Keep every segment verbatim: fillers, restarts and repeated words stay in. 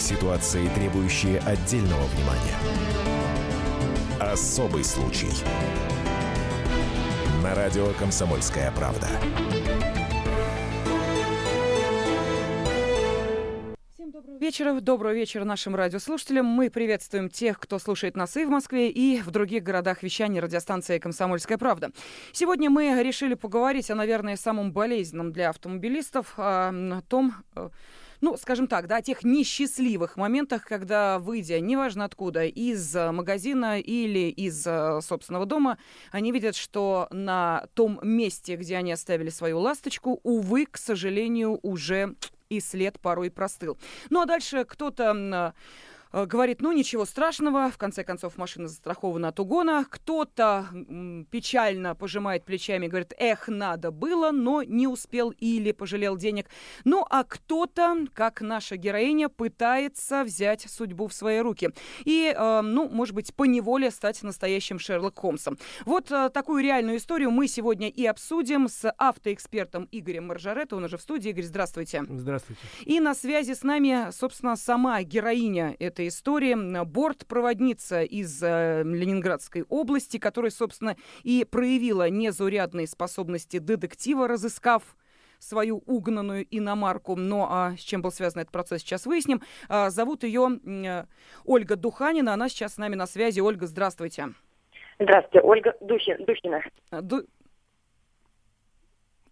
Ситуации, требующие отдельного внимания. Особый случай. На радио «Комсомольская правда». Вечера. Доброго вечера нашим радиослушателям. Мы приветствуем тех, кто слушает нас и в Москве, и в других городах вещания радиостанции «Комсомольская правда». Сегодня мы решили поговорить о, наверное, самом болезненном для автомобилистов, о том... Ну, скажем так, да, о тех несчастливых моментах, когда, выйдя, неважно откуда, из магазина или из собственного дома, они видят, что на том месте, где они оставили свою ласточку, увы, к сожалению, уже и след порой простыл. Ну, а дальше кто-то... говорит, ну ничего страшного, в конце концов машина застрахована от угона. Кто-то печально пожимает плечами, говорит, эх, надо было, но не успел или пожалел денег. Ну а кто-то, как наша героиня, пытается взять судьбу в свои руки. И, э, ну, может быть, поневоле стать настоящим Шерлок Холмсом. Вот э, такую реальную историю мы сегодня и обсудим с автоэкспертом Игорем Моржаретто. Он уже в студии. Игорь, здравствуйте. Здравствуйте. И на связи с нами, собственно, сама героиня этого истории, бортпроводница из э, Ленинградской области, которая, собственно, и проявила незаурядные способности детектива, разыскав свою угнанную иномарку. Но а, с чем был связан этот процесс, сейчас выясним. А, зовут ее э, Ольга Духанина. Она сейчас с нами на связи. Ольга, здравствуйте. Здравствуйте. Ольга Духи... Духина. Ду...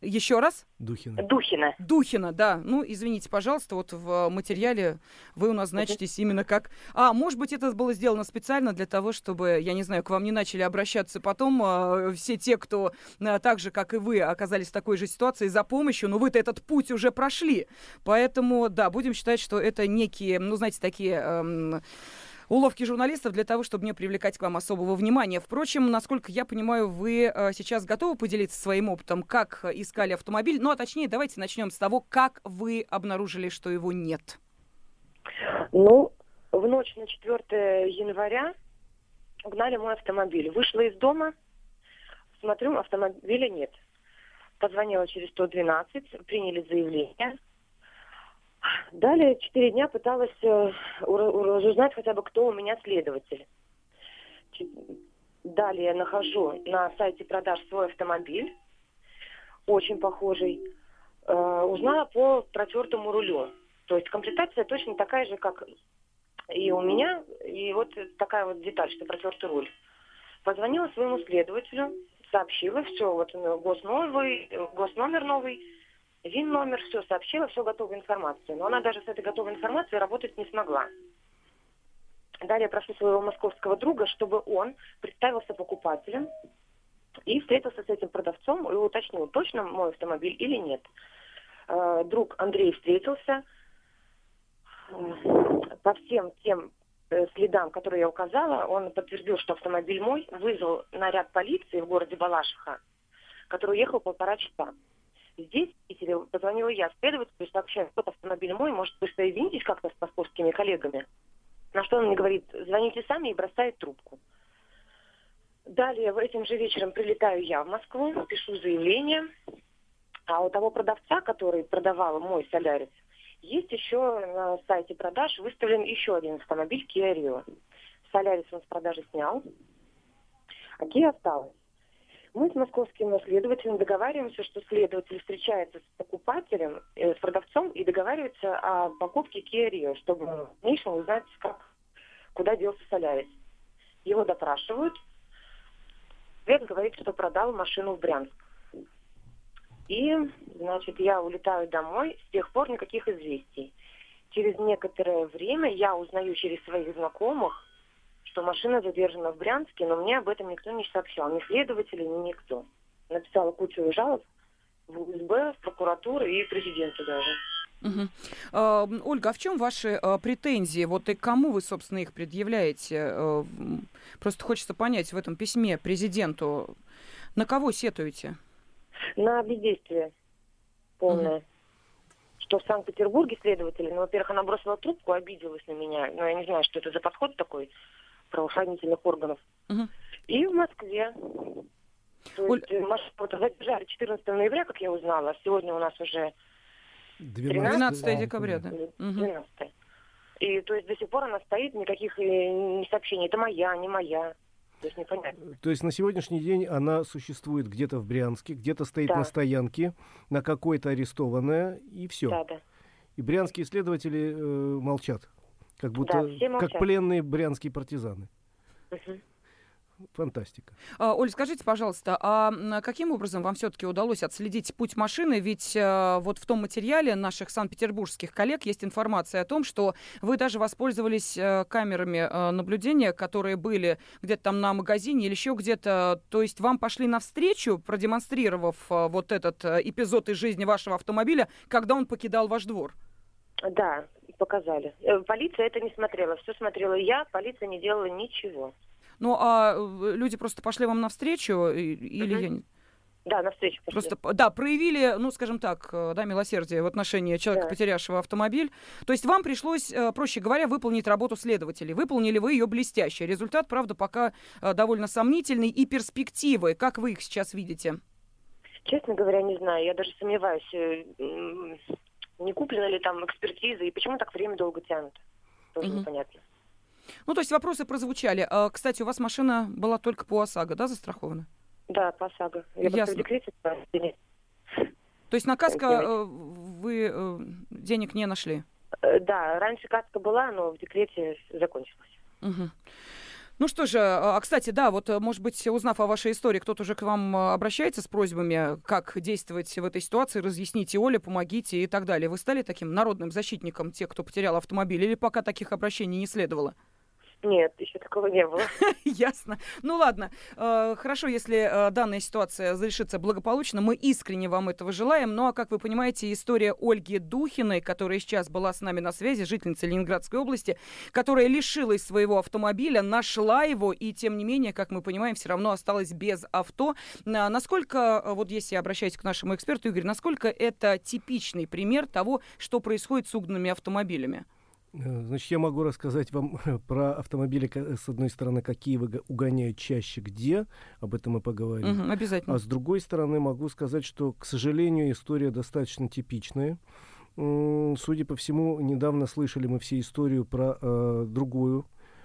Еще раз? Духина. Духина. Духина, да. Ну, извините, пожалуйста, вот в материале вы у нас значитесь именно как... А, может быть, это было сделано специально для того, чтобы, я не знаю, к вам не начали обращаться потом э, все те, кто э, так же, как и вы, оказались в такой же ситуации за помощью, но вы-то этот путь уже прошли. Поэтому, да, будем считать, что это некие, ну, знаете, такие... Э, уловки журналистов для того, чтобы не привлекать к вам особого внимания. Впрочем, насколько я понимаю, вы сейчас готовы поделиться своим опытом, как искали автомобиль? Ну, а точнее, давайте начнем с того, как вы обнаружили, что его нет. Ну, в ночь на четвёртое января угнали мой автомобиль. Вышла из дома, смотрю, автомобиля нет. Позвонила через сто двенадцать, приняли заявление. Далее четыре дня пыталась разузнать хотя бы, кто у меня следователь. Далее нахожу на сайте продаж свой автомобиль, очень похожий. Узнала по протертому рулю. То есть комплектация точно такая же, как и у меня. И вот такая вот деталь, что протертый руль. Позвонила своему следователю, сообщила, все, вот госномер, госномер новый. ВИН-номер, все сообщила, все готовую информацию. Но она даже с этой готовой информацией работать не смогла. Далее прошу своего московского друга, чтобы он представился покупателем и встретился с этим продавцом и уточнил, точно мой автомобиль или нет. Друг Андрей встретился. По всем тем следам, которые я указала, он подтвердил, что автомобиль мой, вызвал наряд полиции в городе Балашиха, который уехал полтора часа. Здесь, в Питере, позвонила я следователю, сообщаю, что автомобиль мой, может, вы соединитесь как-то с московскими коллегами. На что он мне говорит, звоните сами, и бросает трубку. Далее, этим же вечером прилетаю я в Москву, пишу заявление. А у того продавца, который продавал мой Солярис, есть еще на сайте продаж выставлен еще один автомобиль Kia Rio. Солярис он с продажи снял, а Kia осталась. Мы с московским следователем договариваемся, что следователь встречается с покупателем, э, с продавцом и договаривается о покупке Kia Rio, чтобы в дальнейшем узнать, как, куда делся Солярис. Его допрашивают. Век говорит, что продал машину в Брянск. И, значит, я улетаю домой. С тех пор никаких известий. Через некоторое время я узнаю через своих знакомых, что машина задержана в Брянске, но мне об этом никто не сообщал. Ни следователи, ни никто. Написала кучу жалоб в УСБ, в прокуратуру и президенту даже. Угу. А, Ольга, а в чем ваши а, претензии? Вот и кому вы, собственно, их предъявляете? А, просто хочется понять в этом письме президенту. На кого сетуете? На бездействие полное. Угу. Что в Санкт-Петербурге следователи... Ну, во-первых, она бросила трубку, обиделась на меня. Но я не знаю, что это за подход такой правоохранительных органов. Угу. И в Москве. Оль... Машину задержали четырнадцатого ноября, как я узнала. Сегодня у нас уже тринадцатое декабря. Да. двенадцатое. Угу. И то есть до сих пор она стоит, никаких сообщений. Это моя, не моя. То есть непонятно. То есть на сегодняшний день она существует где-то в Брянске, где-то стоит да. на стоянке, на какой-то арестованная, и все. Да, да. И брянские следователи э, молчат. Как будто да, все молчат. Как пленные брянские партизаны. Угу. Фантастика. А, Оль, скажите, пожалуйста, а каким образом вам все-таки удалось отследить путь машины? Ведь а, вот в том материале наших санкт-петербургских коллег есть информация о том, что вы даже воспользовались а, камерами а, наблюдения, которые были где-то там на магазине или еще где-то. То есть вам пошли навстречу, продемонстрировав а, вот этот а, эпизод из жизни вашего автомобиля, когда он покидал ваш двор? Да, показали. Полиция это не смотрела. Все смотрела я, полиция не делала ничего. Ну, а люди просто пошли вам навстречу или угу. я не... Да, навстречу пошли. Просто, да, проявили, ну, скажем так, да, милосердие в отношении человека, да. потерявшего автомобиль. То есть вам пришлось, проще говоря, выполнить работу следователей. Выполнили вы ее блестяще. Результат, правда, пока довольно сомнительный. И перспективы, как вы их сейчас видите? Честно говоря, не знаю. Я даже сомневаюсь, не куплена ли там экспертиза и почему так время долго тянут. Тоже угу. непонятно. Ну, то есть вопросы прозвучали. А, кстати, у вас машина была только по ОСАГО, да, застрахована? Да, по ОСАГО. Я просто в декрете. То есть на КАСКО вы денег не нашли? Да, раньше КАСКО была, но в декрете закончилась. Угу. Ну что же, а, кстати, да, вот, может быть, узнав о вашей истории, кто-то уже к вам обращается с просьбами, как действовать в этой ситуации, разъясните, Оля, помогите и так далее. Вы стали таким народным защитником тех, кто потерял автомобиль, или пока таких обращений не следовало? Нет, еще такого не было. Ясно. Ну ладно. Хорошо, если данная ситуация завершится благополучно. Мы искренне вам этого желаем. Ну а как вы понимаете, история Ольги Духиной, которая сейчас была с нами на связи, жительница Ленинградской области, которая лишилась своего автомобиля, нашла его и, тем не менее, как мы понимаем, все равно осталась без авто. Насколько, вот если я обращаюсь к нашему эксперту, Игорь, насколько это типичный пример того, что происходит с угнанными автомобилями? Значит, я могу рассказать вам про автомобили, с одной стороны, какие угоняют чаще, где, об этом мы поговорим. Угу, обязательно. А с другой стороны, могу сказать, что, к сожалению, история достаточно типичная. Судя по всему, недавно слышали мы все историю про э, другую,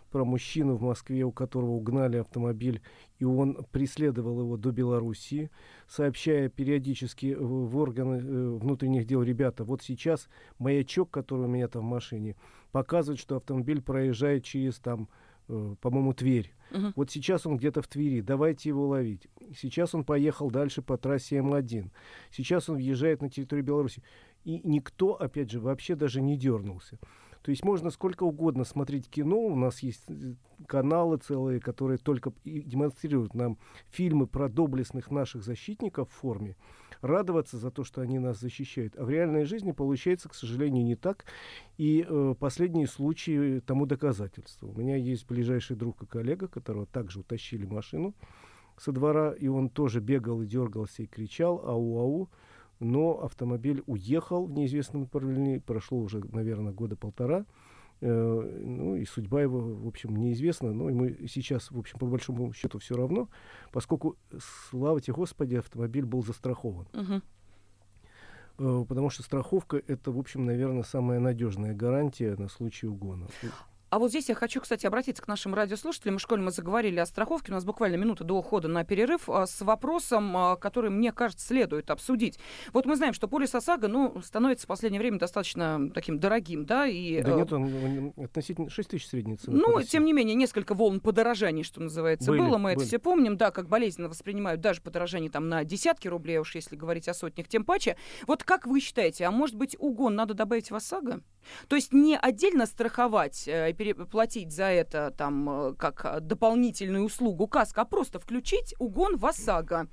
про мужчину в Москве, у которого угнали автомобиль, и он преследовал его до Белоруссии, сообщая периодически в органы внутренних дел: ребята, вот сейчас маячок, который у меня там в машине, показывает, что автомобиль проезжает через, там, по-моему, Тверь. Uh-huh. Вот сейчас он где-то в Твери, давайте его ловить. Сейчас он поехал дальше по трассе М1. Сейчас он въезжает на территорию Беларуси. И никто, опять же, вообще даже не дернулся. То есть можно сколько угодно смотреть кино, у нас есть каналы целые, которые только демонстрируют нам фильмы про доблестных наших защитников в форме, радоваться за то, что они нас защищают. А в реальной жизни получается, к сожалению, не так. И э, последние случаи тому доказательство. У меня есть ближайший друг и коллега, которого также утащили машину со двора, и он тоже бегал и дергался и кричал «Ау-ау!», но автомобиль уехал в неизвестном направлении, прошло уже, наверное, года полтора, э, ну и судьба его, в общем, неизвестна, но ему сейчас, в общем, по большому счету все равно, поскольку, слава тебе Господи, автомобиль был застрахован. Uh-huh. Э, потому что страховка — это, в общем, наверное, самая надежная гарантия на случай угона. А вот здесь я хочу, кстати, обратиться к нашим радиослушателям. Уж коль мы заговорили о страховке, у нас буквально минута до ухода на перерыв, с вопросом, который, мне кажется, следует обсудить. Вот мы знаем, что полис ОСАГО, ну, становится в последнее время достаточно таким дорогим, да? И, да нет, он, он относительно шесть тысяч средняя цена. Ну, тем не менее, несколько волн подорожаний, что называется, были, было. Мы были. Это все помним, да, как болезненно воспринимают даже подорожание там на десятки рублей, уж если говорить о сотнях, тем паче. Вот как вы считаете, а может быть, угон надо добавить в ОСАГО? То есть не отдельно страховать и переплатить за это там как дополнительную услугу КАСКО, а просто включить угон в ОСАГО.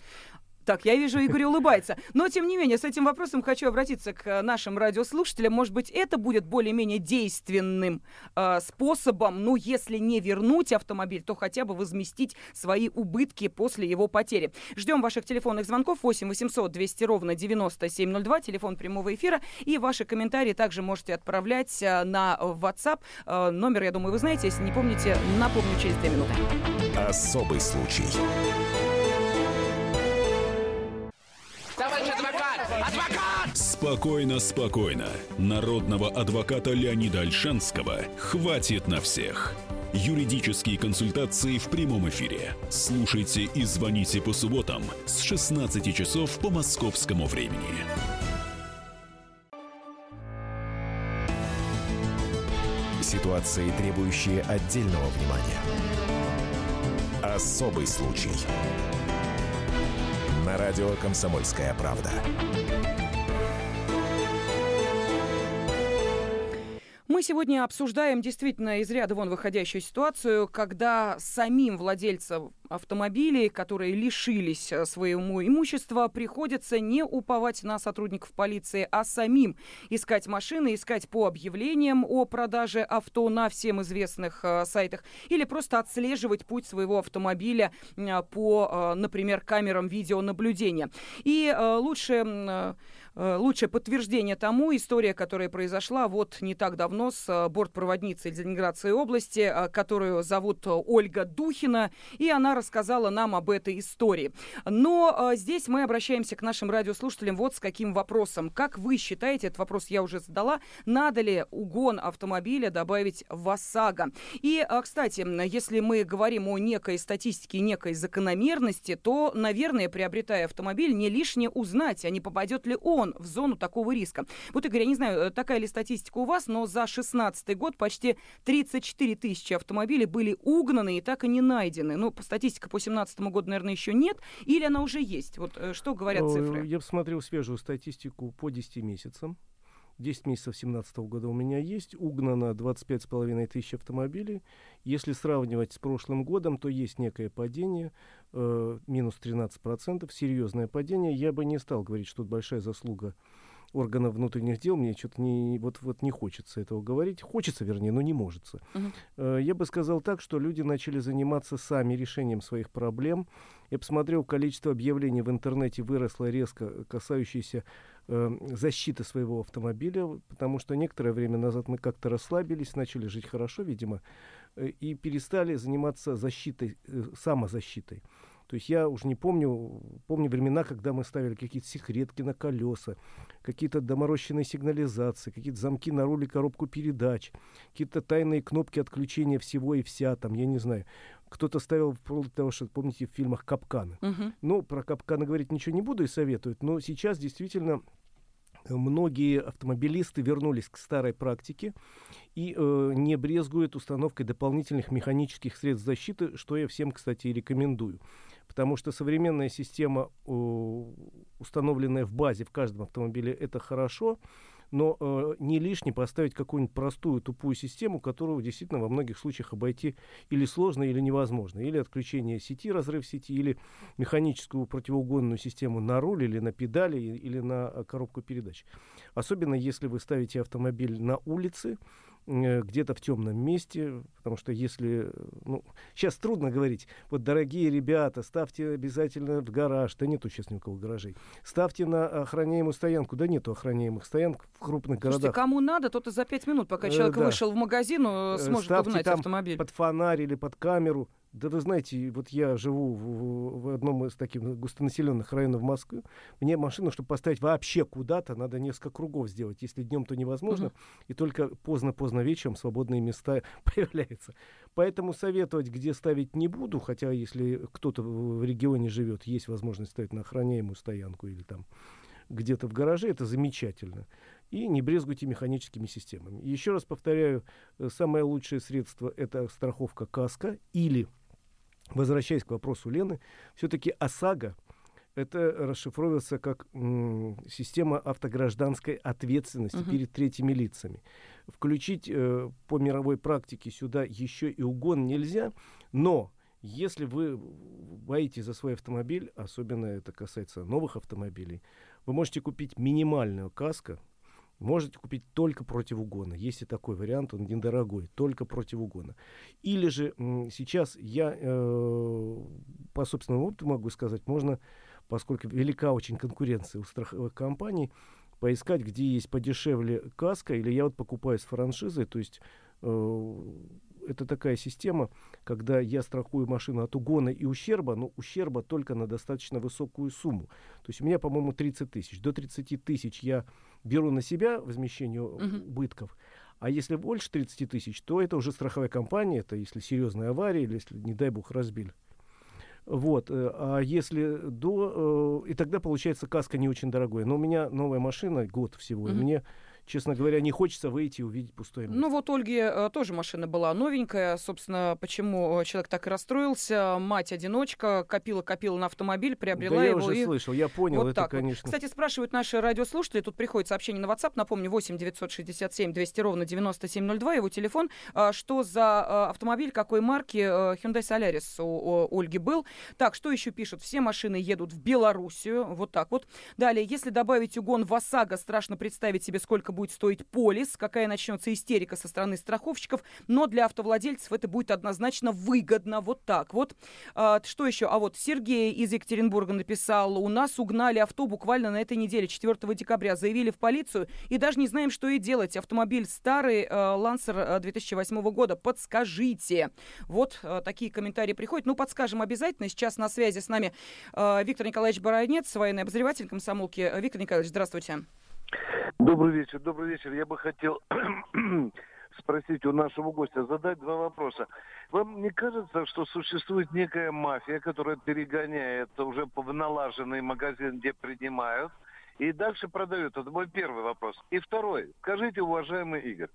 Так, я вижу, Игорь улыбается. Но, тем не менее, с этим вопросом хочу обратиться к нашим радиослушателям. Может быть, это будет более-менее действенным э, способом, ну, если не вернуть автомобиль, то хотя бы возместить свои убытки после его потери. Ждем ваших телефонных звонков. восемь восемьсот двести ровно девяносто семь ноль два, телефон прямого эфира. И ваши комментарии также можете отправлять на WhatsApp. Э, номер, я думаю, вы знаете. Если не помните, напомню через две минуты. Особый случай. Адвокат! Адвокат! Спокойно, спокойно. Народного адвоката Леонида Ольшанского хватит на всех. Юридические консультации в прямом эфире. Слушайте и звоните по субботам с шестнадцати часов по московскому времени. Ситуации, требующие отдельного внимания. Особый случай. На радио «Комсомольская правда». Мы сегодня обсуждаем действительно из ряда вон выходящую ситуацию, когда самим владельцам автомобилей, которые лишились своего имущества, приходится не уповать на сотрудников полиции, а самим искать машины, искать по объявлениям о продаже авто на всем известных а, сайтах или просто отслеживать путь своего автомобиля а, по, а, например, камерам видеонаблюдения. И а, лучше, а, лучшее подтверждение тому история, которая произошла вот не так давно, с бортпроводницей Ленинградской области, которую зовут Ольга Духина, и она рассказала нам об этой истории. Но здесь мы обращаемся к нашим радиослушателям вот с каким вопросом. Как вы считаете, этот вопрос я уже задала, надо ли угон автомобиля добавить в ОСАГО? И, кстати, если мы говорим о некой статистике, некой закономерности, то, наверное, приобретая автомобиль, не лишнее узнать, а не попадет ли он в зону такого риска. Вот, Игорь, я не знаю, такая ли статистика у вас, но за шестнадцатый год почти тридцать четыре тысячи автомобилей были угнаны и так и не найдены. Ну, статистика по семнадцатому году, наверное, еще нет. Или она уже есть? Вот что говорят цифры? Я посмотрел свежую статистику по десяти месяцам. десять месяцев семнадцатого года у меня есть. Угнано двадцать пять с половиной тысяч автомобилей. Если сравнивать с прошлым годом, то есть некое падение, э, минус тринадцать процентов, серьезное падение. Я бы не стал говорить, что тут большая заслуга органов внутренних дел, мне что-то не, вот, вот не хочется этого говорить. Хочется, вернее, но не может. Uh-huh. Я бы сказал так, что люди начали заниматься сами решением своих проблем. Я посмотрел, количество объявлений в интернете выросло резко, касающееся э, защиты своего автомобиля, потому что некоторое время назад мы как-то расслабились, начали жить хорошо, видимо, э, и перестали заниматься защитой, э, самозащитой. То есть я уж не помню, помню времена, когда мы ставили какие-то секретки на колеса, какие-то доморощенные сигнализации, какие-то замки на руле, коробку передач, какие-то тайные кнопки отключения всего и вся, там, я не знаю. Кто-то ставил, вплоть до того, что, помните, в фильмах капканы. Uh-huh. Ну, про капканы говорить ничего не буду и советуют, но сейчас действительно многие автомобилисты вернулись к старой практике и э, не брезгуют установкой дополнительных механических средств защиты, что я всем, кстати, и рекомендую. Потому что современная система, э, установленная в базе в каждом автомобиле, это хорошо, но э, не лишне поставить какую-нибудь простую, тупую систему, которую действительно во многих случаях обойти или сложно, или невозможно. Или отключение сети, разрыв сети, или механическую противоугонную систему на руль, или на педали, или на коробку передач. Особенно если вы ставите автомобиль на улице, где-то в темном месте, потому что если... Ну, сейчас трудно говорить. Вот, дорогие ребята, ставьте обязательно в гараж. Да нету сейчас ни у кого гаражей. Ставьте на охраняемую стоянку. Да нету охраняемых стоянок в крупных городах. Слушайте, кому надо, тот и за пять минут, пока человек э, да. вышел в магазин, сможет ставьте угнать автомобиль. Под фонарь или под камеру. Да вы знаете, вот я живу в, в одном из таких густонаселенных районов Москвы. Мне машину, чтобы поставить вообще куда-то, надо несколько кругов сделать. Если днем, то невозможно. Угу. И только поздно-поздно вечером свободные места появляются. Поэтому советовать, где ставить, не буду. Хотя, если кто-то в регионе живет, есть возможность ставить на охраняемую стоянку или там где-то в гараже, это замечательно. И не брезгуйте механическими системами. Еще раз повторяю, самое лучшее средство — это страховка каско. Или, возвращаясь к вопросу Лены, все-таки ОСАГО — это расшифровывается как м- система автогражданской ответственности uh-huh. перед третьими лицами. Включить э, по мировой практике сюда еще и угон нельзя, но если вы боитесь за свой автомобиль, особенно это касается новых автомобилей, вы можете купить минимальную каско. Можете купить только против угона. Есть и такой вариант, он недорогой, только против угона. Или же м- сейчас я э- по собственному опыту могу сказать, можно, поскольку велика очень конкуренция у страховых компаний, поискать, где есть подешевле каско, или я вот покупаю с франшизой, то есть э- это такая система, когда я страхую машину от угона и ущерба, но ущерба только на достаточно высокую сумму. То есть у меня, по-моему, тридцать тысяч. До тридцати тысяч я беру на себя возмещение uh-huh. убытков. А если больше тридцати тысяч, то это уже страховая компания, это если серьезная авария или если, не дай бог, разбили. Вот, а если до... И тогда, получается, каска не очень дорогая. Но у меня новая машина, год всего, mm-hmm. и мне, честно говоря, не хочется выйти и увидеть пустое место. Ну вот Ольге тоже машина была новенькая. Собственно, почему человек так и расстроился. Мать-одиночка копила-копила на автомобиль, приобрела да его. Да я уже и... слышал, я понял, вот это, так, конечно. Кстати, спрашивают наши радиослушатели. Тут приходит сообщение на WhatsApp, напомню, восемь девятьсот шестьдесят семь двести ровно девяносто семь ноль два, его телефон. Что за автомобиль, какой марки Hyundai Solaris у Ольги был? Так, что еще пишут? Все машины едут в Белоруссию. Вот так вот. Далее, если добавить угон в ОСАГО, страшно представить себе, сколько будет стоить полис, какая начнется истерика со стороны страховщиков, но для автовладельцев это будет однозначно выгодно. Вот так вот. А, что еще? А вот Сергей из Екатеринбурга написал: у нас угнали авто буквально на этой неделе, четвёртого декабря. Заявили в полицию и даже не знаем, что и делать. Автомобиль старый, Lancer две тысячи восьмого года. Подскажите. Вот а, такие комментарии приходят. Ну, подскажем обязательно. Сейчас на связи с нами э, Виктор Николаевич Баранец, военный обозреватель комсомолки. Виктор Николаевич, здравствуйте. Добрый вечер, добрый вечер. Я бы хотел спросить у нашего гостя, задать два вопроса. Вам не кажется, что существует некая мафия, которая перегоняет уже в налаженный магазин, где принимают, и дальше продают? Это мой первый вопрос. И второй. Скажите, уважаемый Игорь,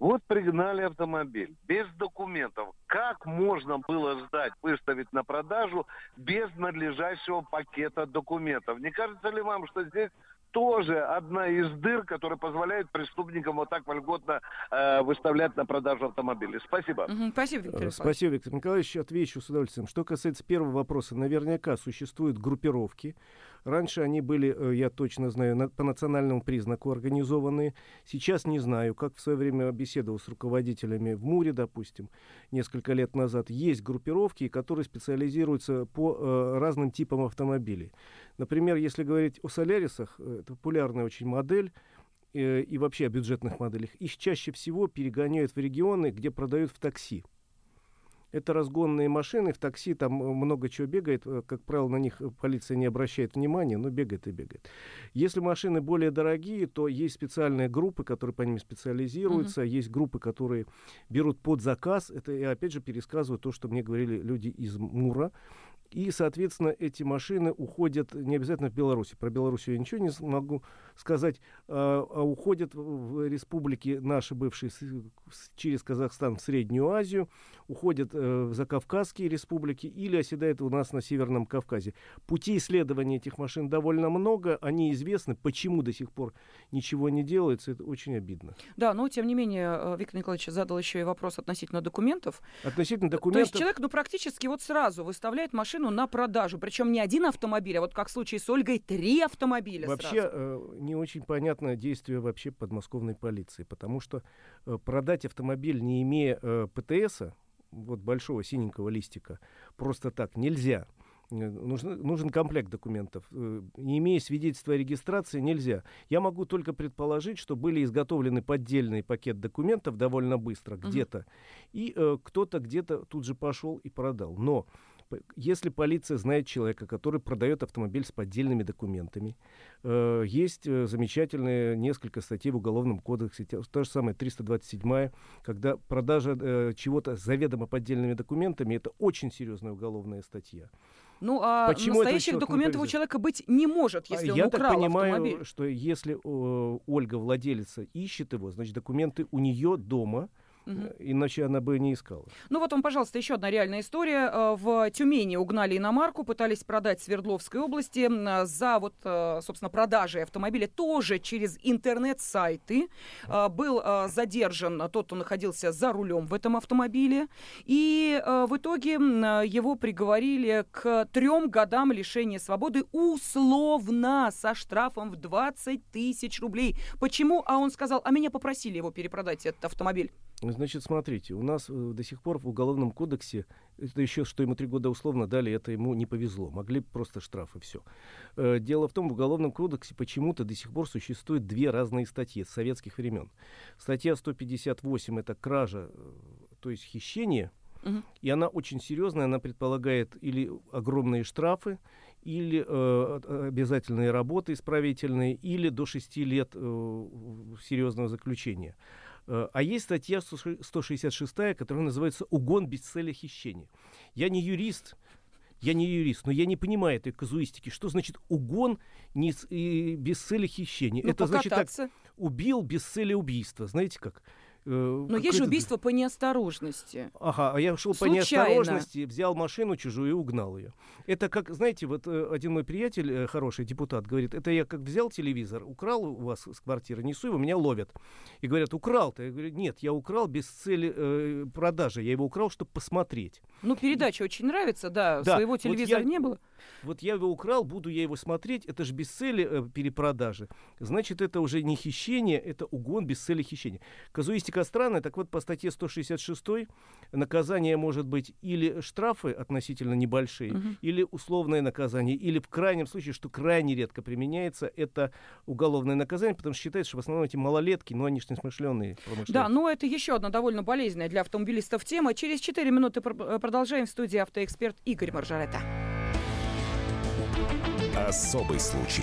вот пригнали автомобиль без документов. Как можно было сдать, выставить на продажу без надлежащего пакета документов? Не кажется ли вам, что здесь тоже одна из дыр, которая позволяет преступникам вот так вольготно э, выставлять на продажу автомобили? Спасибо. Mm-hmm. Спасибо, Виктор Николаевич. Спасибо, Виктор Николаевич. Отвечу с удовольствием. Что касается первого вопроса, наверняка существуют группировки. Раньше они были, я точно знаю, на, по национальному признаку организованы. Сейчас не знаю, как в свое время беседовал с руководителями в Муре, допустим, несколько лет назад. Есть группировки, которые специализируются по э, разным типам автомобилей. Например, если говорить о «Солярисах», это популярная очень модель, э, и вообще о бюджетных моделях, их чаще всего перегоняют в регионы, где продают в такси. Это разгонные машины, в такси там много чего бегает, как правило, на них полиция не обращает внимания, но бегает и бегает. Если машины более дорогие, то есть специальные группы, которые по ним специализируются, uh-huh. есть группы, которые берут под заказ, это я опять же пересказываю то, что мне говорили люди из Мура. И, соответственно, эти машины уходят не обязательно в Беларусь. Про Беларусь я ничего не могу сказать. А, а уходят в республики наши бывшие с, через Казахстан в Среднюю Азию, уходят э, в закавказские республики или оседают у нас на Северном Кавказе. Пути исследования этих машин довольно много. Они известны. Почему до сих пор ничего не делается? Это очень обидно. Да, но, тем не менее, Виктор Николаевич задал еще и вопрос относительно документов. Относительно документов. То есть человек ну, практически вот сразу выставляет машину на продажу. Причем не один автомобиль, а вот как в случае с Ольгой, три автомобиля вообще сразу. Э, не очень понятно действие вообще подмосковной полиции, потому что э, продать автомобиль, не имея э, ПТСа, вот большого синенького листика, просто так нельзя. Нужен, нужен комплект документов. Не имея свидетельства о регистрации, нельзя. Я могу только предположить, что были изготовлены поддельный пакет документов довольно быстро mm-hmm. где-то, и э, кто-то где-то тут же пошел и продал. Но если полиция знает человека, который продает автомобиль с поддельными документами, э, есть замечательные несколько статей в Уголовном кодексе, то же самое триста двадцать седьмая, когда продажа э, чего-то заведомо поддельными документами, это очень серьезная уголовная статья. Ну, а почему настоящих документов у человека быть не может, если а он я украл автомобиль. Я так понимаю, автомобиль. Что если э, Ольга, владелица, ищет его, значит, документы у нее дома, угу. иначе она бы не искала. Ну вот вам, пожалуйста, еще одна реальная история. В Тюмени угнали иномарку, пытались продать в Свердловской области за вот, собственно, продажи автомобиля тоже через интернет-сайты. Был задержан тот, кто находился за рулем в этом автомобиле. И в итоге его приговорили к трем годам лишения свободы условно со штрафом в двадцать тысяч рублей. Почему? А он сказал, а меня попросили его перепродать, этот автомобиль. Значит, смотрите, у нас до сих пор в Уголовном кодексе, это еще, что ему три года условно дали, это ему не повезло. Могли просто штраф и все. Дело в том, в Уголовном кодексе почему-то до сих пор существуют две разные статьи с советских времен. Статья сто пятьдесят восемь — это кража то есть хищение, угу. и она очень серьезная, она предполагает или огромные штрафы, или э, обязательные работы исправительные, или до шести лет э, серьезного заключения. А есть статья сто шестьдесят шесть, которая называется «Угон без цели хищения». Я не юрист, я не юрист, но я не понимаю этой казуистики. Что значит «угон не, без цели хищения»? Ну, это покататься. Значит так, убил без цели убийства, знаете как? Но как есть это... же убийство по неосторожности. Ага, а я шел по неосторожности, взял машину чужую и угнал ее. Это как, знаете, вот один мой приятель, хороший депутат, говорит, это я как взял телевизор, украл у вас с квартиры, несу его, меня ловят. И говорят, украл-то? Я говорю, нет, я украл без цели э, продажи, я его украл, чтобы посмотреть. Ну, передача очень нравится, да, да. своего телевизора вот я... не было. Вот я его украл, буду я его смотреть, это же без цели э, перепродажи. Значит, это уже не хищение, это угон без цели хищения. Казуистика странная. Так вот, по статье сто шестьдесят шесть наказание может быть или штрафы относительно небольшие, угу. или условное наказание, или в крайнем случае, что крайне редко применяется, это уголовное наказание, потому что считается, что в основном эти малолетки, но они же несмышленные. Да, но это еще одна довольно болезненная для автомобилистов тема. Через четыре минуты пр- продолжаем. В студии автоэксперт Игорь Моржаретто. Особый случай.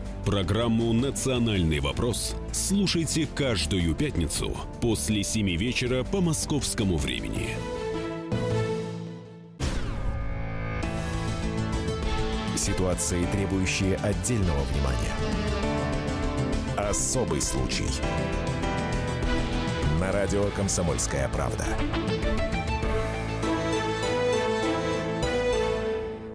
Программу «Национальный вопрос» слушайте каждую пятницу после семи вечера по московскому времени. Ситуации, требующие отдельного внимания. Особый случай. На радио «Комсомольская правда».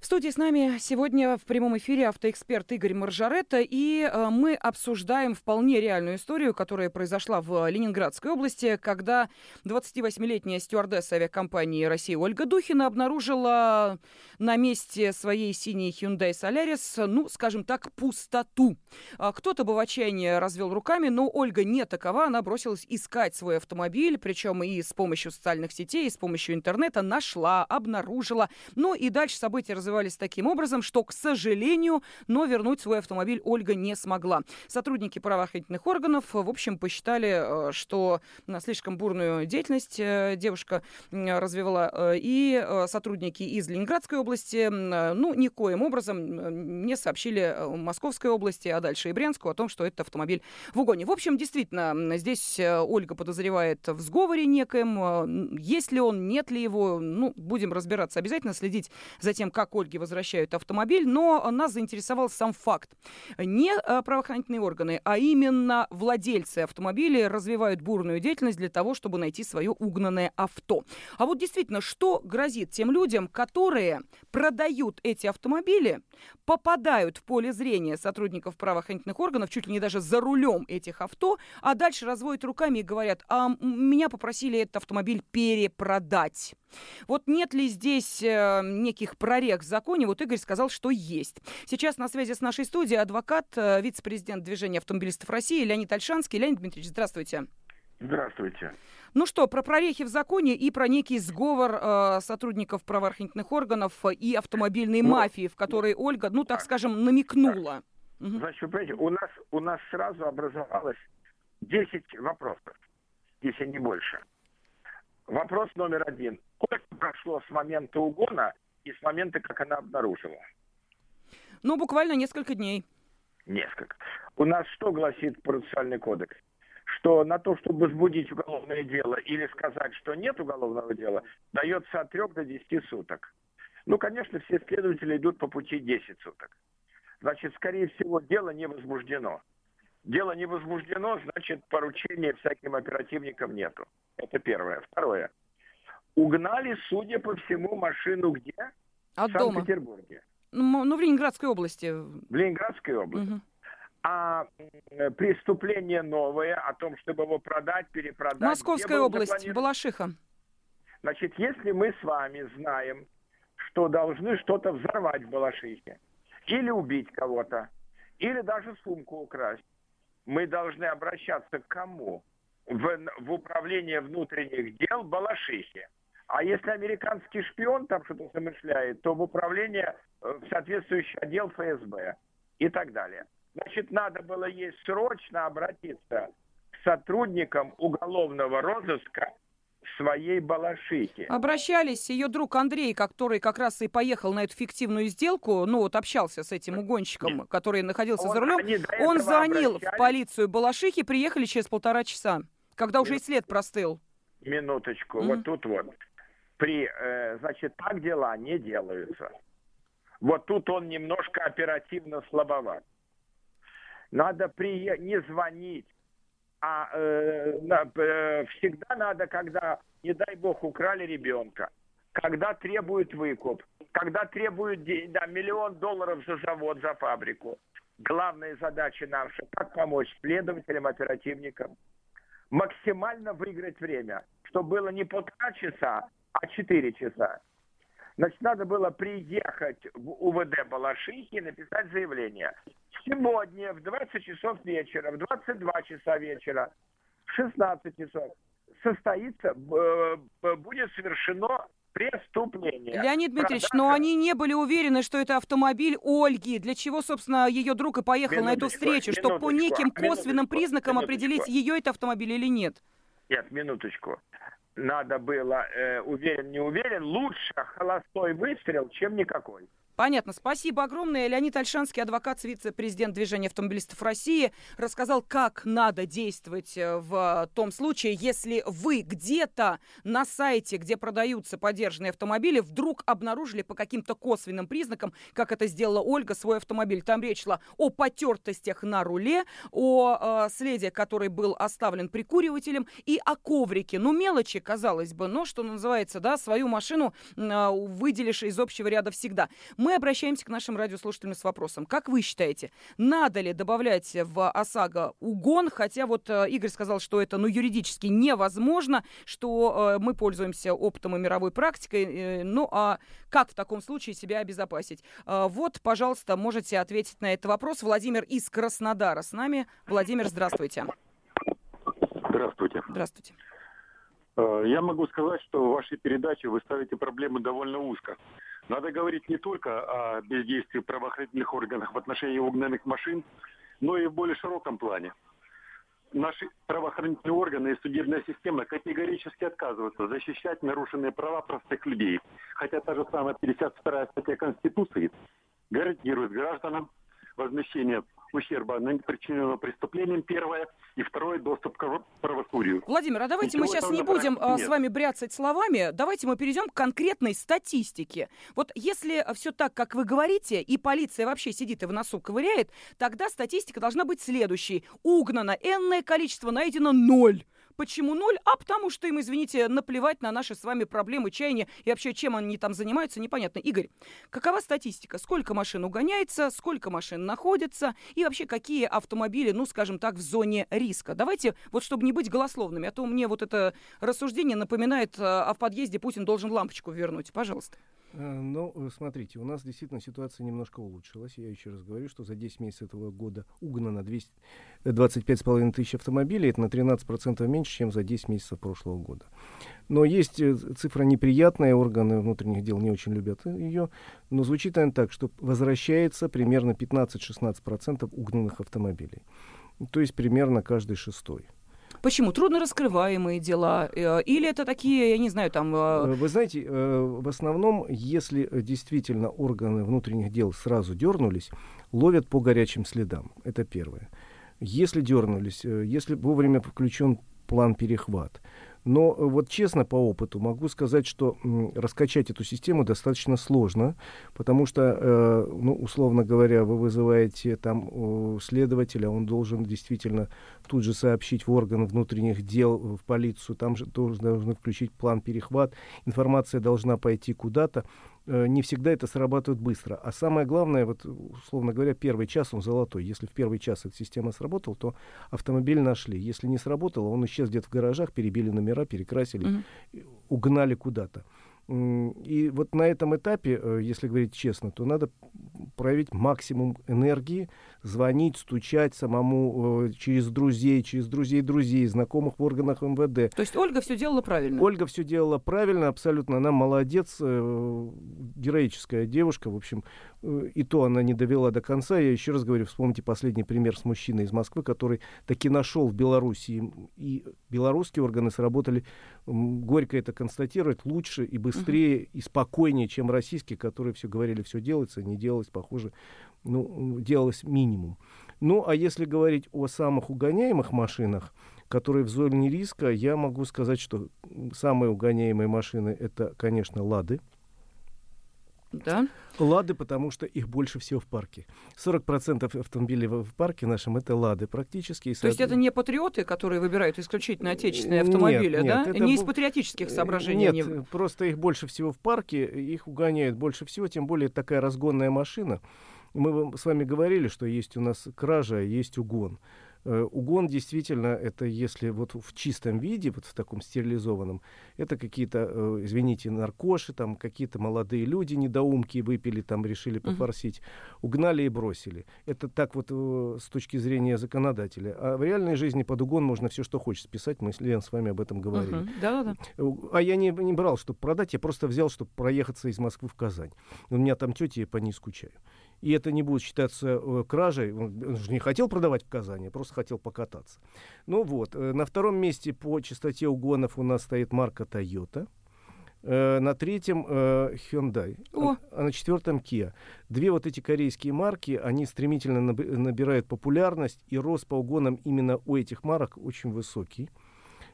В студии с нами сегодня в прямом эфире автоэксперт Игорь Моржаретто, и мы обсуждаем вполне реальную историю, которая произошла в Ленинградской области, когда двадцативосьмилетняя стюардесса авиакомпании «России» Ольга Духина обнаружила на месте своей синей Hyundai Solaris, ну, скажем так, пустоту. Кто-то бы в отчаянии развел руками, но Ольга не такова, она бросилась искать свой автомобиль, причем и с помощью социальных сетей, и с помощью интернета нашла, обнаружила, ну и дальше события развиваются таким образом, что, к сожалению, но вернуть свой автомобиль Ольга не смогла. Сотрудники правоохранительных органов, в общем, посчитали, что на слишком бурную деятельность девушка развивала, и сотрудники из Ленинградской области, ну, никоим образом не сообщили Московской области, а дальше и Брянску о том, что этот автомобиль в угоне. В общем, действительно, здесь Ольга подозревает в сговоре некоем. Есть ли он, нет ли его, ну, будем разбираться обязательно, следить за тем, как Ольга возвращают автомобиль, но нас заинтересовал сам факт. Не правоохранительные органы, а именно владельцы автомобилей развивают бурную деятельность для того, чтобы найти свое угнанное авто. А вот действительно, что грозит тем людям, которые продают эти автомобили, попадают в поле зрения сотрудников правоохранительных органов, чуть ли не даже за рулем этих авто, а дальше разводят руками и говорят, а меня попросили этот автомобиль перепродать. Вот нет ли здесь э, неких прорех в законе? Вот Игорь сказал, что есть. Сейчас на связи с нашей студией адвокат, э, вице-президент Движения автомобилистов России Леонид Ольшанский. Леонид Дмитриевич, здравствуйте. Здравствуйте. Ну что, про прорехи в законе и про некий сговор э, сотрудников правоохранительных органов и автомобильной ну, мафии, в которой Ольга, ну так скажем, намекнула. Да. Угу. Значит, вы понимаете, у нас, у нас сразу образовалось десять вопросов, если не больше. Вопрос номер один. Сколько прошло с момента угона и с момента, как она обнаружила? Ну, буквально несколько дней. Несколько. У нас что гласит процессуальный кодекс? Что на то, чтобы возбудить уголовное дело или сказать, что нет уголовного дела, дается от трёх до десяти суток. Ну, конечно, все следователи идут по пути десяти суток. Значит, скорее всего, дело не возбуждено. Дело не возбуждено, значит, поручения всяким оперативникам нету. Это первое. Второе. Угнали, судя по всему, машину где? От дома. В Санкт-Петербурге. Ну, ну, в Ленинградской области. В Ленинградской области. Угу. А преступление новое о том, чтобы его продать, перепродать. Московская область, Балашиха. Значит, если мы с вами знаем, что должны что-то взорвать в Балашихе. Или убить кого-то. Или даже сумку украсть. Мы должны обращаться к кому? В, в управление внутренних дел Балашихи. А если американский шпион там что-то замышляет, то в управление в соответствующий отдел эф эс бэ и так далее. Значит, надо было ей срочно обратиться к сотрудникам уголовного розыска своей Балашихи. Обращались, ее друг Андрей, который как раз и поехал на эту фиктивную сделку, ну вот общался с этим угонщиком, Нет. который находился он, за рулем, он звонил обращались. в полицию Балашихи, приехали через полтора часа, когда уже Нет. и след простыл. Минуточку, mm-hmm. вот тут вот. При, э, значит, так дела не делаются. Вот тут он немножко оперативно слабоват. Надо при... не звонить, а э, на, э, всегда надо, когда, не дай бог, украли ребенка, когда требуют выкуп, когда требуют да, миллион долларов за завод, за фабрику. Главная задача наша – как помочь следователям, оперативникам максимально выиграть время, чтобы было не полтора часа, а четыре часа. Значит, надо было приехать в у вэ дэ Балашихи и написать заявление. Сегодня в двадцать часов вечера, в двадцать два часа вечера, в шестнадцать часов состоится, будет совершено преступление. Леонид Дмитриевич, Продажа... но они не были уверены, что это автомобиль Ольги. Для чего, собственно, ее друг и поехал минуточку, на эту встречу? Чтобы по неким косвенным признакам определить, ее это автомобиль или нет? Нет, минуточку. Надо было, э, уверен, не уверен, лучше холостой выстрел, чем никакой. Понятно. Спасибо огромное. Леонид Ольшанский, адвокат, вице-президент Движения автомобилистов России, рассказал, как надо действовать в том случае, если вы где-то на сайте, где продаются подержанные автомобили, вдруг обнаружили по каким-то косвенным признакам, как это сделала Ольга, свой автомобиль. Там речь шла о потертостях на руле, о э, следе, который был оставлен прикуривателем, и о коврике. Ну, мелочи, казалось бы, но, что называется, да, свою машину э, выделишь из общего ряда всегда. Мы обращаемся к нашим радиослушателям с вопросом. Как вы считаете, надо ли добавлять в ОСАГО угон? Хотя вот Игорь сказал, что это ну, юридически невозможно, что мы пользуемся опытом и мировой практикой. Ну а как в таком случае себя обезопасить? Вот, пожалуйста, можете ответить на этот вопрос. Владимир из Краснодара с нами. Владимир, здравствуйте. Здравствуйте. Здравствуйте. Я могу сказать, что в вашей передаче вы ставите проблему довольно узко. Надо говорить не только о бездействии правоохранительных органов в отношении угнанных машин, но и в более широком плане. Наши правоохранительные органы и судебная система категорически отказываются защищать нарушенные права простых людей. Хотя та же самая пятьдесят вторая статья Конституции гарантирует гражданам возмещение ущерба, причиненного преступлением, первое, и второе, доступ к правосудию. Владимир, а давайте Ничего мы сейчас не будем нет. с вами бряцать словами, давайте мы перейдем к конкретной статистике. Вот если все так, как вы говорите, и полиция вообще сидит и в носу ковыряет, тогда статистика должна быть следующей. Угнано энное количество, найдено ноль. Почему ноль? А потому что им, извините, наплевать на наши с вами проблемы, чаяния и вообще, чем они там занимаются, непонятно. Игорь, какова статистика? Сколько машин угоняется, сколько машин находится и вообще какие автомобили, ну, скажем так, в зоне риска? Давайте, вот чтобы не быть голословными, а то мне вот это рассуждение напоминает, а в подъезде Путин должен лампочку вернуть. Пожалуйста. Ну, смотрите, у нас действительно ситуация немножко улучшилась. Я еще раз говорю, что за десять месяцев этого года угнано двести двадцать пять с половиной тысяч автомобилей. Это на тринадцать процентов меньше, чем за десять месяцев прошлого года. Но есть цифра неприятная, органы внутренних дел не очень любят ее. Но звучит она так, что возвращается примерно пятнадцать-шестнадцать процентов угнанных автомобилей. То есть примерно каждый шестой. Почему? Трудно раскрываемые дела? Или это такие, я не знаю, там... Вы знаете, в основном, если действительно органы внутренних дел сразу дернулись, ловят по горячим следам. Это первое. Если дернулись, если вовремя включен план перехват. Но вот честно по опыту могу сказать, что раскачать эту систему достаточно сложно, потому что, ну, условно говоря, вы вызываете там следователя, он должен действительно тут же сообщить в орган внутренних дел, в полицию, там же должны включить план перехват, информация должна пойти куда-то. Не всегда это срабатывает быстро. А самое главное, вот, условно говоря, первый час он золотой. Если в первый час эта система сработала, то автомобиль нашли. Если не сработало, он исчез где-то в гаражах, перебили номера, перекрасили, угу. угнали куда-то. И вот на этом этапе, если говорить честно, то надо проявить максимум энергии, звонить, стучать самому через друзей, через друзей друзей, знакомых в органах эм вэ дэ. То есть Ольга все делала правильно? Ольга все делала правильно, абсолютно. Она молодец, героическая девушка. В общем, и то она не довела до конца. Я еще раз говорю, вспомните последний пример с мужчиной из Москвы, который таки нашел в Беларуси. И белорусские органы сработали, горько это констатировать, лучше и быстрее. Быстрее и спокойнее, чем российские, которые все говорили, все делается, не делалось, похоже, ну, делалось минимум. Ну, а если говорить о самых угоняемых машинах, которые в зоне риска, я могу сказать, что самые угоняемые машины — это, конечно, «Лады». Да. «Лады», потому что их больше всего в парке. сорок процентов автомобилей в парке нашем — это «Лады» практически. То есть это не патриоты, которые выбирают исключительно отечественные автомобили, нет, да? Нет, не был... из патриотических соображений? Нет, не... просто их больше всего в парке, их угоняют больше всего, тем более такая разгонная машина. Мы с вами говорили, что есть у нас кража, есть угон. Угон действительно, это если вот в чистом виде, вот в таком стерилизованном, это какие-то, извините, наркоши, там какие-то молодые люди недоумки выпили, там решили пофорсить, угу. угнали и бросили. Это так вот с точки зрения законодателя. А в реальной жизни под угон можно все, что хочешь списать. Мы с Лен с вами об этом говорили. Угу. Да-да-да. А я не, не брал, чтобы продать, я просто взял, чтобы проехаться из Москвы в Казань. У меня там тетя, я по ней скучаю. И это не будет считаться э, кражей. Он же не хотел продавать в Казани, просто хотел покататься. Ну вот, э, на втором месте по частоте угонов у нас стоит марка Toyota. Э, на третьем э, Hyundai. О. А на четвертом Kia. Две вот эти корейские марки, они стремительно наб- набирают популярность. И рост по угонам именно у этих марок очень высокий.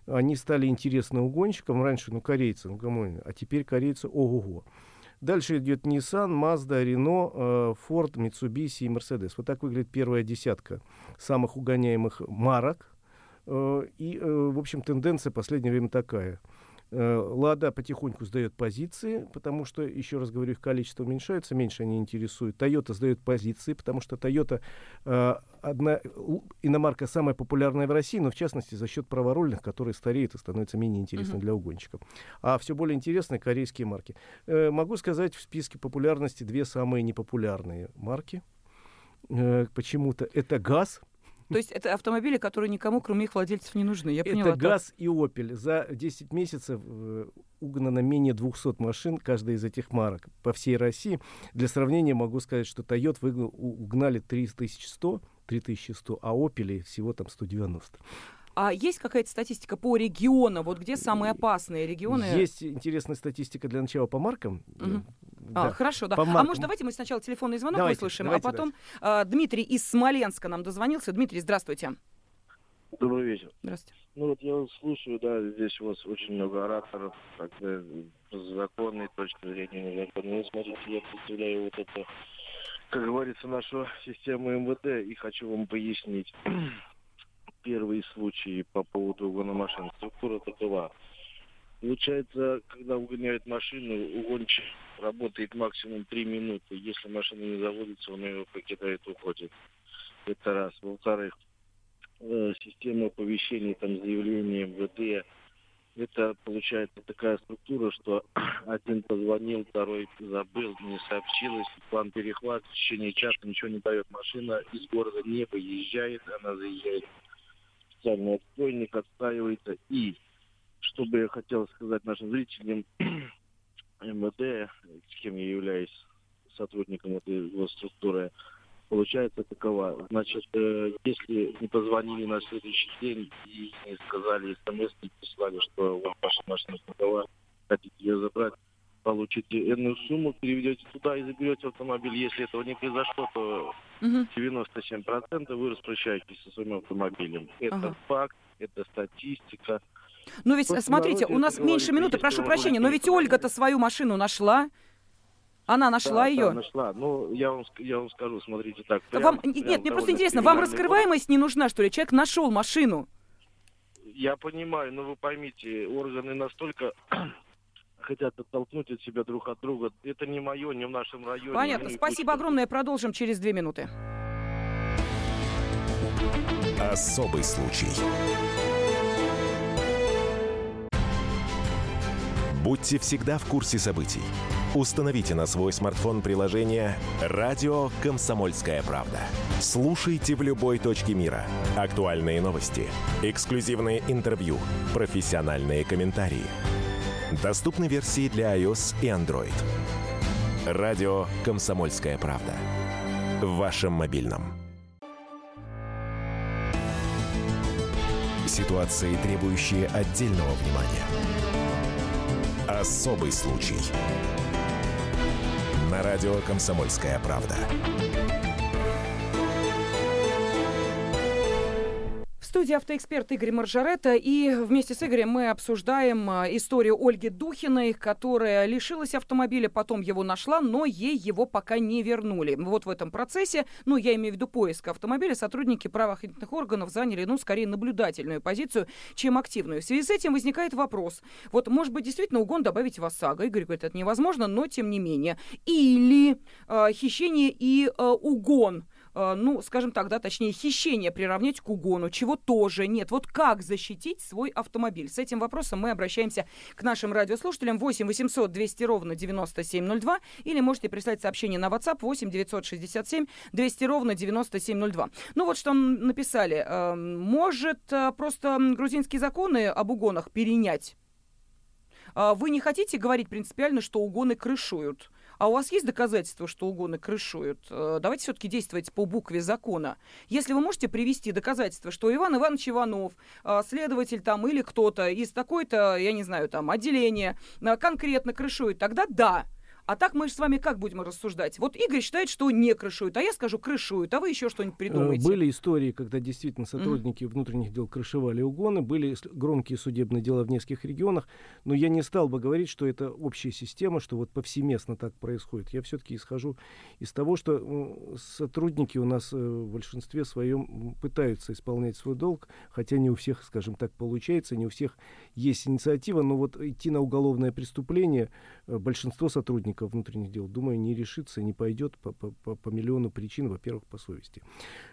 Они стали интересны угонщикам. Раньше, ну, корейцам, ну, кому они? А теперь корейцы, ого-го. Дальше идет Nissan, Mazda, Renault, Ford, Mitsubishi и Mercedes. Вот так выглядит первая десятка самых угоняемых марок. И, в общем, тенденция в последнее время такая. Лада потихоньку сдает позиции, потому что, еще раз говорю, их количество уменьшается, меньше они интересуют. Toyota сдает позиции, потому что Toyota одна иномарка самая популярная в России, но в частности за счет праворульных, которые стареют и становятся менее интересны uh-huh. для угонщиков. А все более интересны корейские марки. Э, могу сказать, в списке популярности две самые непопулярные марки. Э, почему-то это ГАЗ. То есть это автомобили, которые никому, кроме их владельцев, не нужны. Я поняла, это ГАЗ так? И «Опель». За десять месяцев э, угнано менее двести машин, каждая из этих марок по всей России. Для сравнения могу сказать, что «Тойот» угнали три тысячи сто, а «Опелей» всего там сто девяносто. А есть какая-то статистика по региону? Вот где самые опасные регионы? Есть интересная статистика для начала по маркам. Угу. Да. А, хорошо, да. По маркам. А может, давайте мы сначала телефонный звонок давайте, выслушаем, давайте, а потом давайте. Дмитрий из Смоленска нам дозвонился. Дмитрий, здравствуйте. Добрый вечер. Здравствуйте. Ну вот я слушаю, да, здесь у вас очень много ораторов, как-то с законной точки зрения незаконной. Смотрите, я представляю вот это, как говорится, нашу систему эм вэ дэ, и хочу вам пояснить. Первые случаи по поводу угона машин. Структура такова. Получается, когда угоняют машину, угонщик работает максимум три минуты. Если машина не заводится, он ее покидает, уходит. Это раз. Во-вторых, э, система оповещения, там, заявления эм вэ дэ. Это, получается, такая структура, что один позвонил, второй забыл, не сообщилось. План перехват, в течение часа ничего не дает. Машина из города не выезжает, она заезжает. Специальный отстойник отстаивается. И, что бы я хотел сказать нашим зрителям, эм вэ дэ, с кем я являюсь сотрудником этой структуры, получается такова. Значит, э, если не позвонили на следующий день и не сказали смс, не прислали, что вам ваша машина такова, хотите ее забрать, получите энную сумму, переведете туда и заберете автомобиль. Если этого не произошло, то девяносто семь процентов вы распрощаетесь со своим автомобилем. Это ага. факт, это статистика. Но ведь, просто смотрите, у нас меньше говорит, минуты, прошу прощения, но ведь Ольга-то свою машину нашла. Она нашла да, ее? Да, нашла. Ну, я вам, я вам скажу, смотрите так. Прям, вам, прям нет, мне просто интересно, вам раскрываемость не нужна, что ли? Человек нашел машину. Я понимаю, но вы поймите, органы настолько... хотят оттолкнуть от себя друг от друга. Это не мое, не в нашем районе. Понятно. Спасибо огромное. Продолжим через две минуты. Особый случай. Будьте всегда в курсе событий. Установите на свой смартфон приложение «Радио «Комсомольская правда». Слушайте в любой точке мира. Актуальные новости, эксклюзивные интервью, профессиональные комментарии. Доступны версии для iOS и Android. «Радио «Комсомольская правда». В вашем мобильном. Ситуации, требующие отдельного внимания. Особый случай. На радио «Комсомольская правда». В студии автоэксперт Игорь Моржаретто, и вместе с Игорем мы обсуждаем историю Ольги Духиной, которая лишилась автомобиля, потом его нашла, но ей его пока не вернули. Вот в этом процессе, ну, я имею в виду поиск автомобиля, сотрудники правоохранительных органов заняли, ну, скорее наблюдательную позицию, чем активную. В связи с этим возникает вопрос. Вот, может быть, действительно угон добавить в ОСАГО? Игорь говорит, это невозможно, но тем не менее. Или э, хищение и э, угон. Ну, скажем так, да, точнее, хищение приравнять к угону, чего тоже нет. Вот как защитить свой автомобиль? С этим вопросом мы обращаемся к нашим радиослушателям. восемь восемьсот двести ровно девяносто семь ноль два. Или можете прислать сообщение на WhatsApp восемь девятьсот шестьдесят семь двести ровно девяносто семь ноль два. Ну, вот что написали. Может, просто грузинские законы об угонах перенять? Вы не хотите говорить принципиально, что угоны крышуют? А у вас есть доказательства, что угоны крышуют? Давайте все-таки действовать по букве закона. Если вы можете привести доказательства, что Иван Иванович Иванов, следователь там или кто-то из такой-то, я не знаю, там, отделения, конкретно крышует, тогда да. А так мы же с вами как будем рассуждать? Вот Игорь считает, что не крышуют, а я скажу крышуют, а вы еще что-нибудь придумаете. Были истории, когда действительно сотрудники mm-hmm. внутренних дел крышевали угоны, были громкие судебные дела в нескольких регионах, но я не стал бы говорить, что это общая система, что вот повсеместно так происходит. Я все-таки исхожу из того, что сотрудники у нас в большинстве своем пытаются исполнять свой долг, хотя не у всех, скажем так, получается, не у всех есть инициатива, но вот идти на уголовное преступление большинство сотрудников внутренних дел, думаю, не решится, не пойдет по, по, по миллиону причин, во-первых, по совести.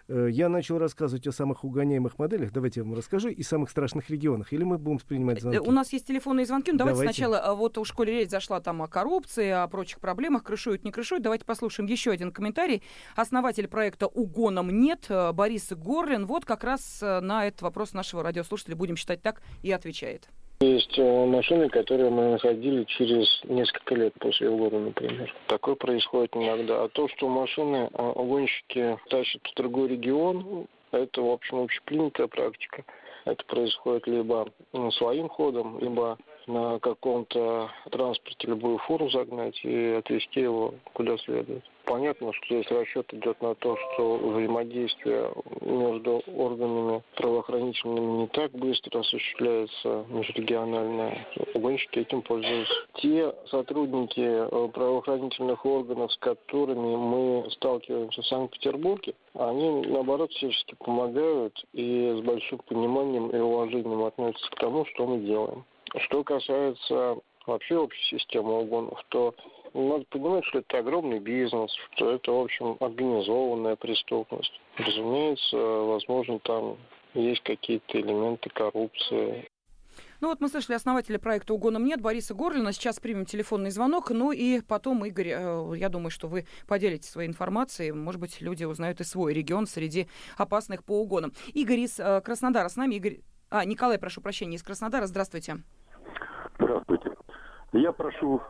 Я начал рассказывать о самых угоняемых моделях, давайте я вам расскажу, и самых страшных регионах, или мы будем принимать звонки? У нас есть телефонные звонки, но давайте, давайте. сначала, вот у школе речь зашла там о коррупции, о прочих проблемах, крышуют, не крышуют, давайте послушаем еще один комментарий. Основатель проекта «Угоном нет» Борис Горлин, вот как раз на этот вопрос нашего радиослушателя, будем считать так, и отвечает. Есть машины, которые мы находили через несколько лет после угона, например. Такое происходит иногда. А то, что машины угонщики тащат в другой регион, это, в общем, общепринятая практика. Это происходит либо своим ходом, либо на каком-то транспорте любую фуру загнать и отвезти его куда следует. Понятно, что здесь расчет идет на то, что взаимодействие между органами правоохранительными не так быстро осуществляется межрегиональное. Угонщики этим пользуются. Те сотрудники правоохранительных органов, с которыми мы сталкиваемся в Санкт-Петербурге, они, наоборот, всячески помогают и с большим пониманием и уважением относятся к тому, что мы делаем. Что касается вообще общей системы угонов, то надо понимать, что это огромный бизнес, что это, в общем, организованная преступность. Разумеется, возможно, там есть какие-то элементы коррупции. Ну вот мы слышали основателя проекта «Угоном нет» Бориса Горлина. Сейчас примем телефонный звонок. Ну и потом, Игорь, я думаю, что вы поделитесь своей информацией. Может быть, люди узнают и свой регион среди опасных по угонам. Игорь из Краснодара с нами. Игорь... А, Николай, прошу прощения, из Краснодара. Здравствуйте. Здравствуйте. Я прошу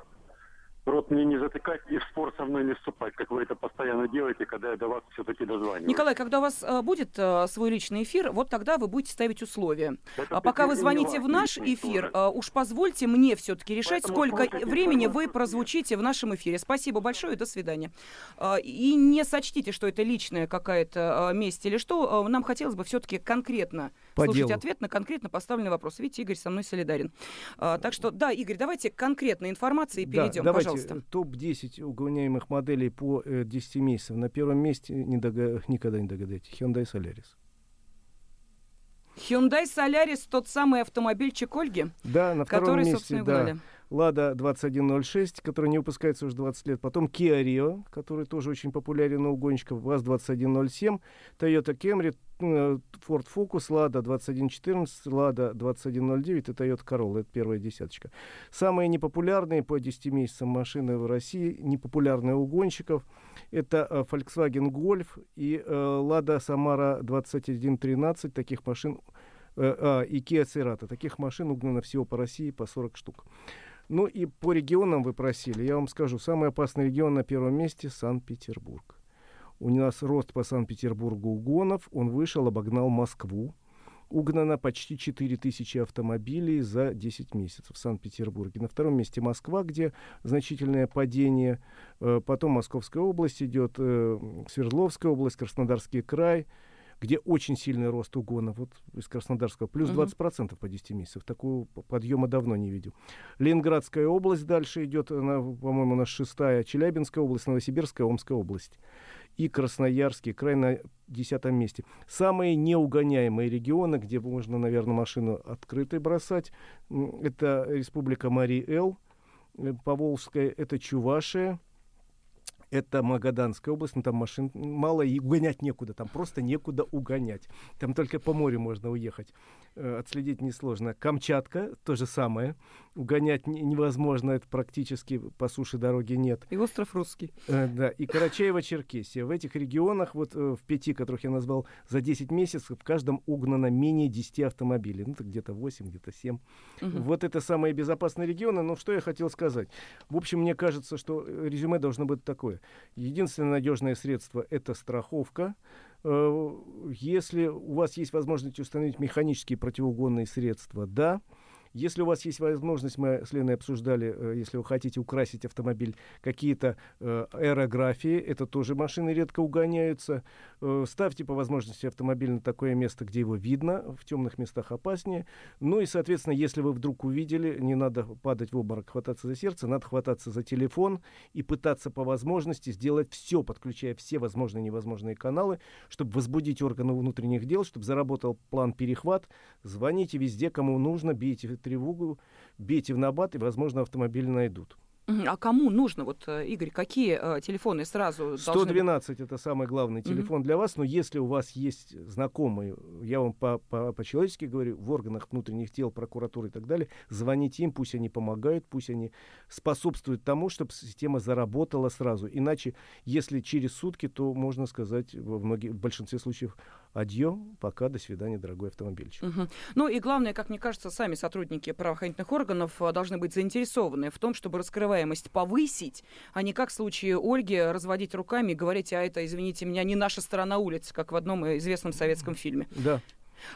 рот мне не затыкать и в спор со мной не вступать, как вы это постоянно делаете, когда я до вас все-таки дозваниваюсь. Николай, когда у вас э, будет э, свой личный эфир, вот тогда вы будете ставить условия. Это а пока вы звоните в наш эфир, э, уж позвольте мне все-таки решать, поэтому сколько времени вы прозвучите в нашем эфире. Спасибо большое и до свидания. Э, и не сочтите, что это личная какая-то э, месть или что. Э, нам хотелось бы все-таки конкретно по слушать делу. Ответ на конкретно поставленный вопрос. Видите, Игорь со мной солидарен. Э, так что, да, Игорь, давайте к конкретной информации перейдем, да, пожалуйста. топ десять угоняемых моделей по э, десяти месяцев. На первом месте не дога... никогда не догадаетесь. Hyundai Solaris. Hyundai Solaris тот самый автомобильчик Ольги, да, на втором который, месте, собственно, угнали. Да. Lada двадцать один ноль шесть, который не выпускается уже двадцать лет. Потом Kia Rio, который тоже очень популярен у угонщиков. ВАЗ двадцать один ноль семь. Toyota Camry Форд Фокус, Лада двадцать один четырнадцать, Лада двадцать один ноль девять и Toyota Corolla. Это первая десяточка. Самые непопулярные по десяти месяцам машины в России, непопулярные у гонщиков, это Volkswagen Golf и Lada Самара двадцать один тринадцать. Таких машин и Kia Cerato. Таких машин угнано всего по России по сорок штук. Ну и по регионам вы просили. Я вам скажу, самый опасный регион на первом месте — Санкт-Петербург. У нас рост по Санкт-Петербургу угонов. Он вышел, обогнал Москву. Угнано почти четыре тысячи автомобилей за десять месяцев в Санкт-Петербурге. На втором месте Москва, где значительное падение. Потом Московская область идет, Свердловская область, Краснодарский край, где очень сильный рост угонов, вот из Краснодарского, плюс двадцать процентов по десяти месяцам. Такого подъема давно не видел. Ленинградская область дальше идет, она, по-моему, у нас шестая, Челябинская область, Новосибирская, Омская область. И Красноярский край на десятом месте. Самые неугоняемые регионы, где можно, наверное, машину открытой бросать, это Республика Марий-Эл, Поволжская, это Чувашия, это Магаданская область, но там машин мало, и угонять некуда, там просто некуда угонять. Там только по морю можно уехать. Отследить несложно. Камчатка, то же самое. Угонять невозможно, это практически по суше дороги нет. И остров Русский. Да, и Карачаево-Черкесия. В этих регионах, вот в пяти, которых я назвал, за десять месяцев в каждом угнано менее десяти автомобилей. Ну, это где-то восемь, где-то семь. Угу. Вот это самые безопасные регионы. Но что я хотел сказать? В общем, мне кажется, что резюме должно быть такое. Единственное надежное средство – это страховка. Если у вас есть возможность установить механические противоугонные средства, да. Если у вас есть возможность, мы с Леной обсуждали, если вы хотите украсить автомобиль, какие-то аэрографии, это тоже машины редко угоняются. Ставьте по возможности автомобиль на такое место, где его видно, в темных местах опаснее. Ну и, соответственно, если вы вдруг увидели, не надо падать в обморок, хвататься за сердце, надо хвататься за телефон и пытаться по возможности сделать все, подключая все возможные и невозможные каналы, чтобы возбудить органы внутренних дел, чтобы заработал план перехват. Звоните везде, кому нужно, бейте тревогу, бейте в набат, и, возможно, автомобиль найдут. А кому нужно? Вот, Игорь, какие э, телефоны сразу сто двенадцать должны... это самый главный телефон mm-hmm. для вас, но если у вас есть знакомые, я вам по-человечески говорю, в органах внутренних дел, прокуратуры и так далее, звоните им, пусть они помогают, пусть они способствуют тому, чтобы система заработала сразу. Иначе, если через сутки, то можно сказать во многих, в большинстве случаев адьё, пока, до свидания, дорогой автомобильчик. Mm-hmm. Ну и главное, как мне кажется, сами сотрудники правоохранительных органов должны быть заинтересованы в том, чтобы раскрывать повысить, а не как в случае Ольги разводить руками и говорить: а это, извините меня, не наша сторона улицы, как в одном известном советском фильме. Да.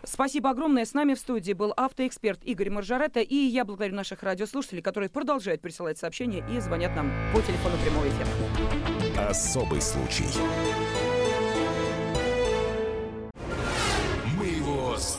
Спасибо огромное. С нами в студии был автоэксперт Игорь Моржаретто, и я благодарю наших радиослушателей, которые продолжают присылать сообщения и звонят нам по телефону прямого эфира. Особый случай. Мы его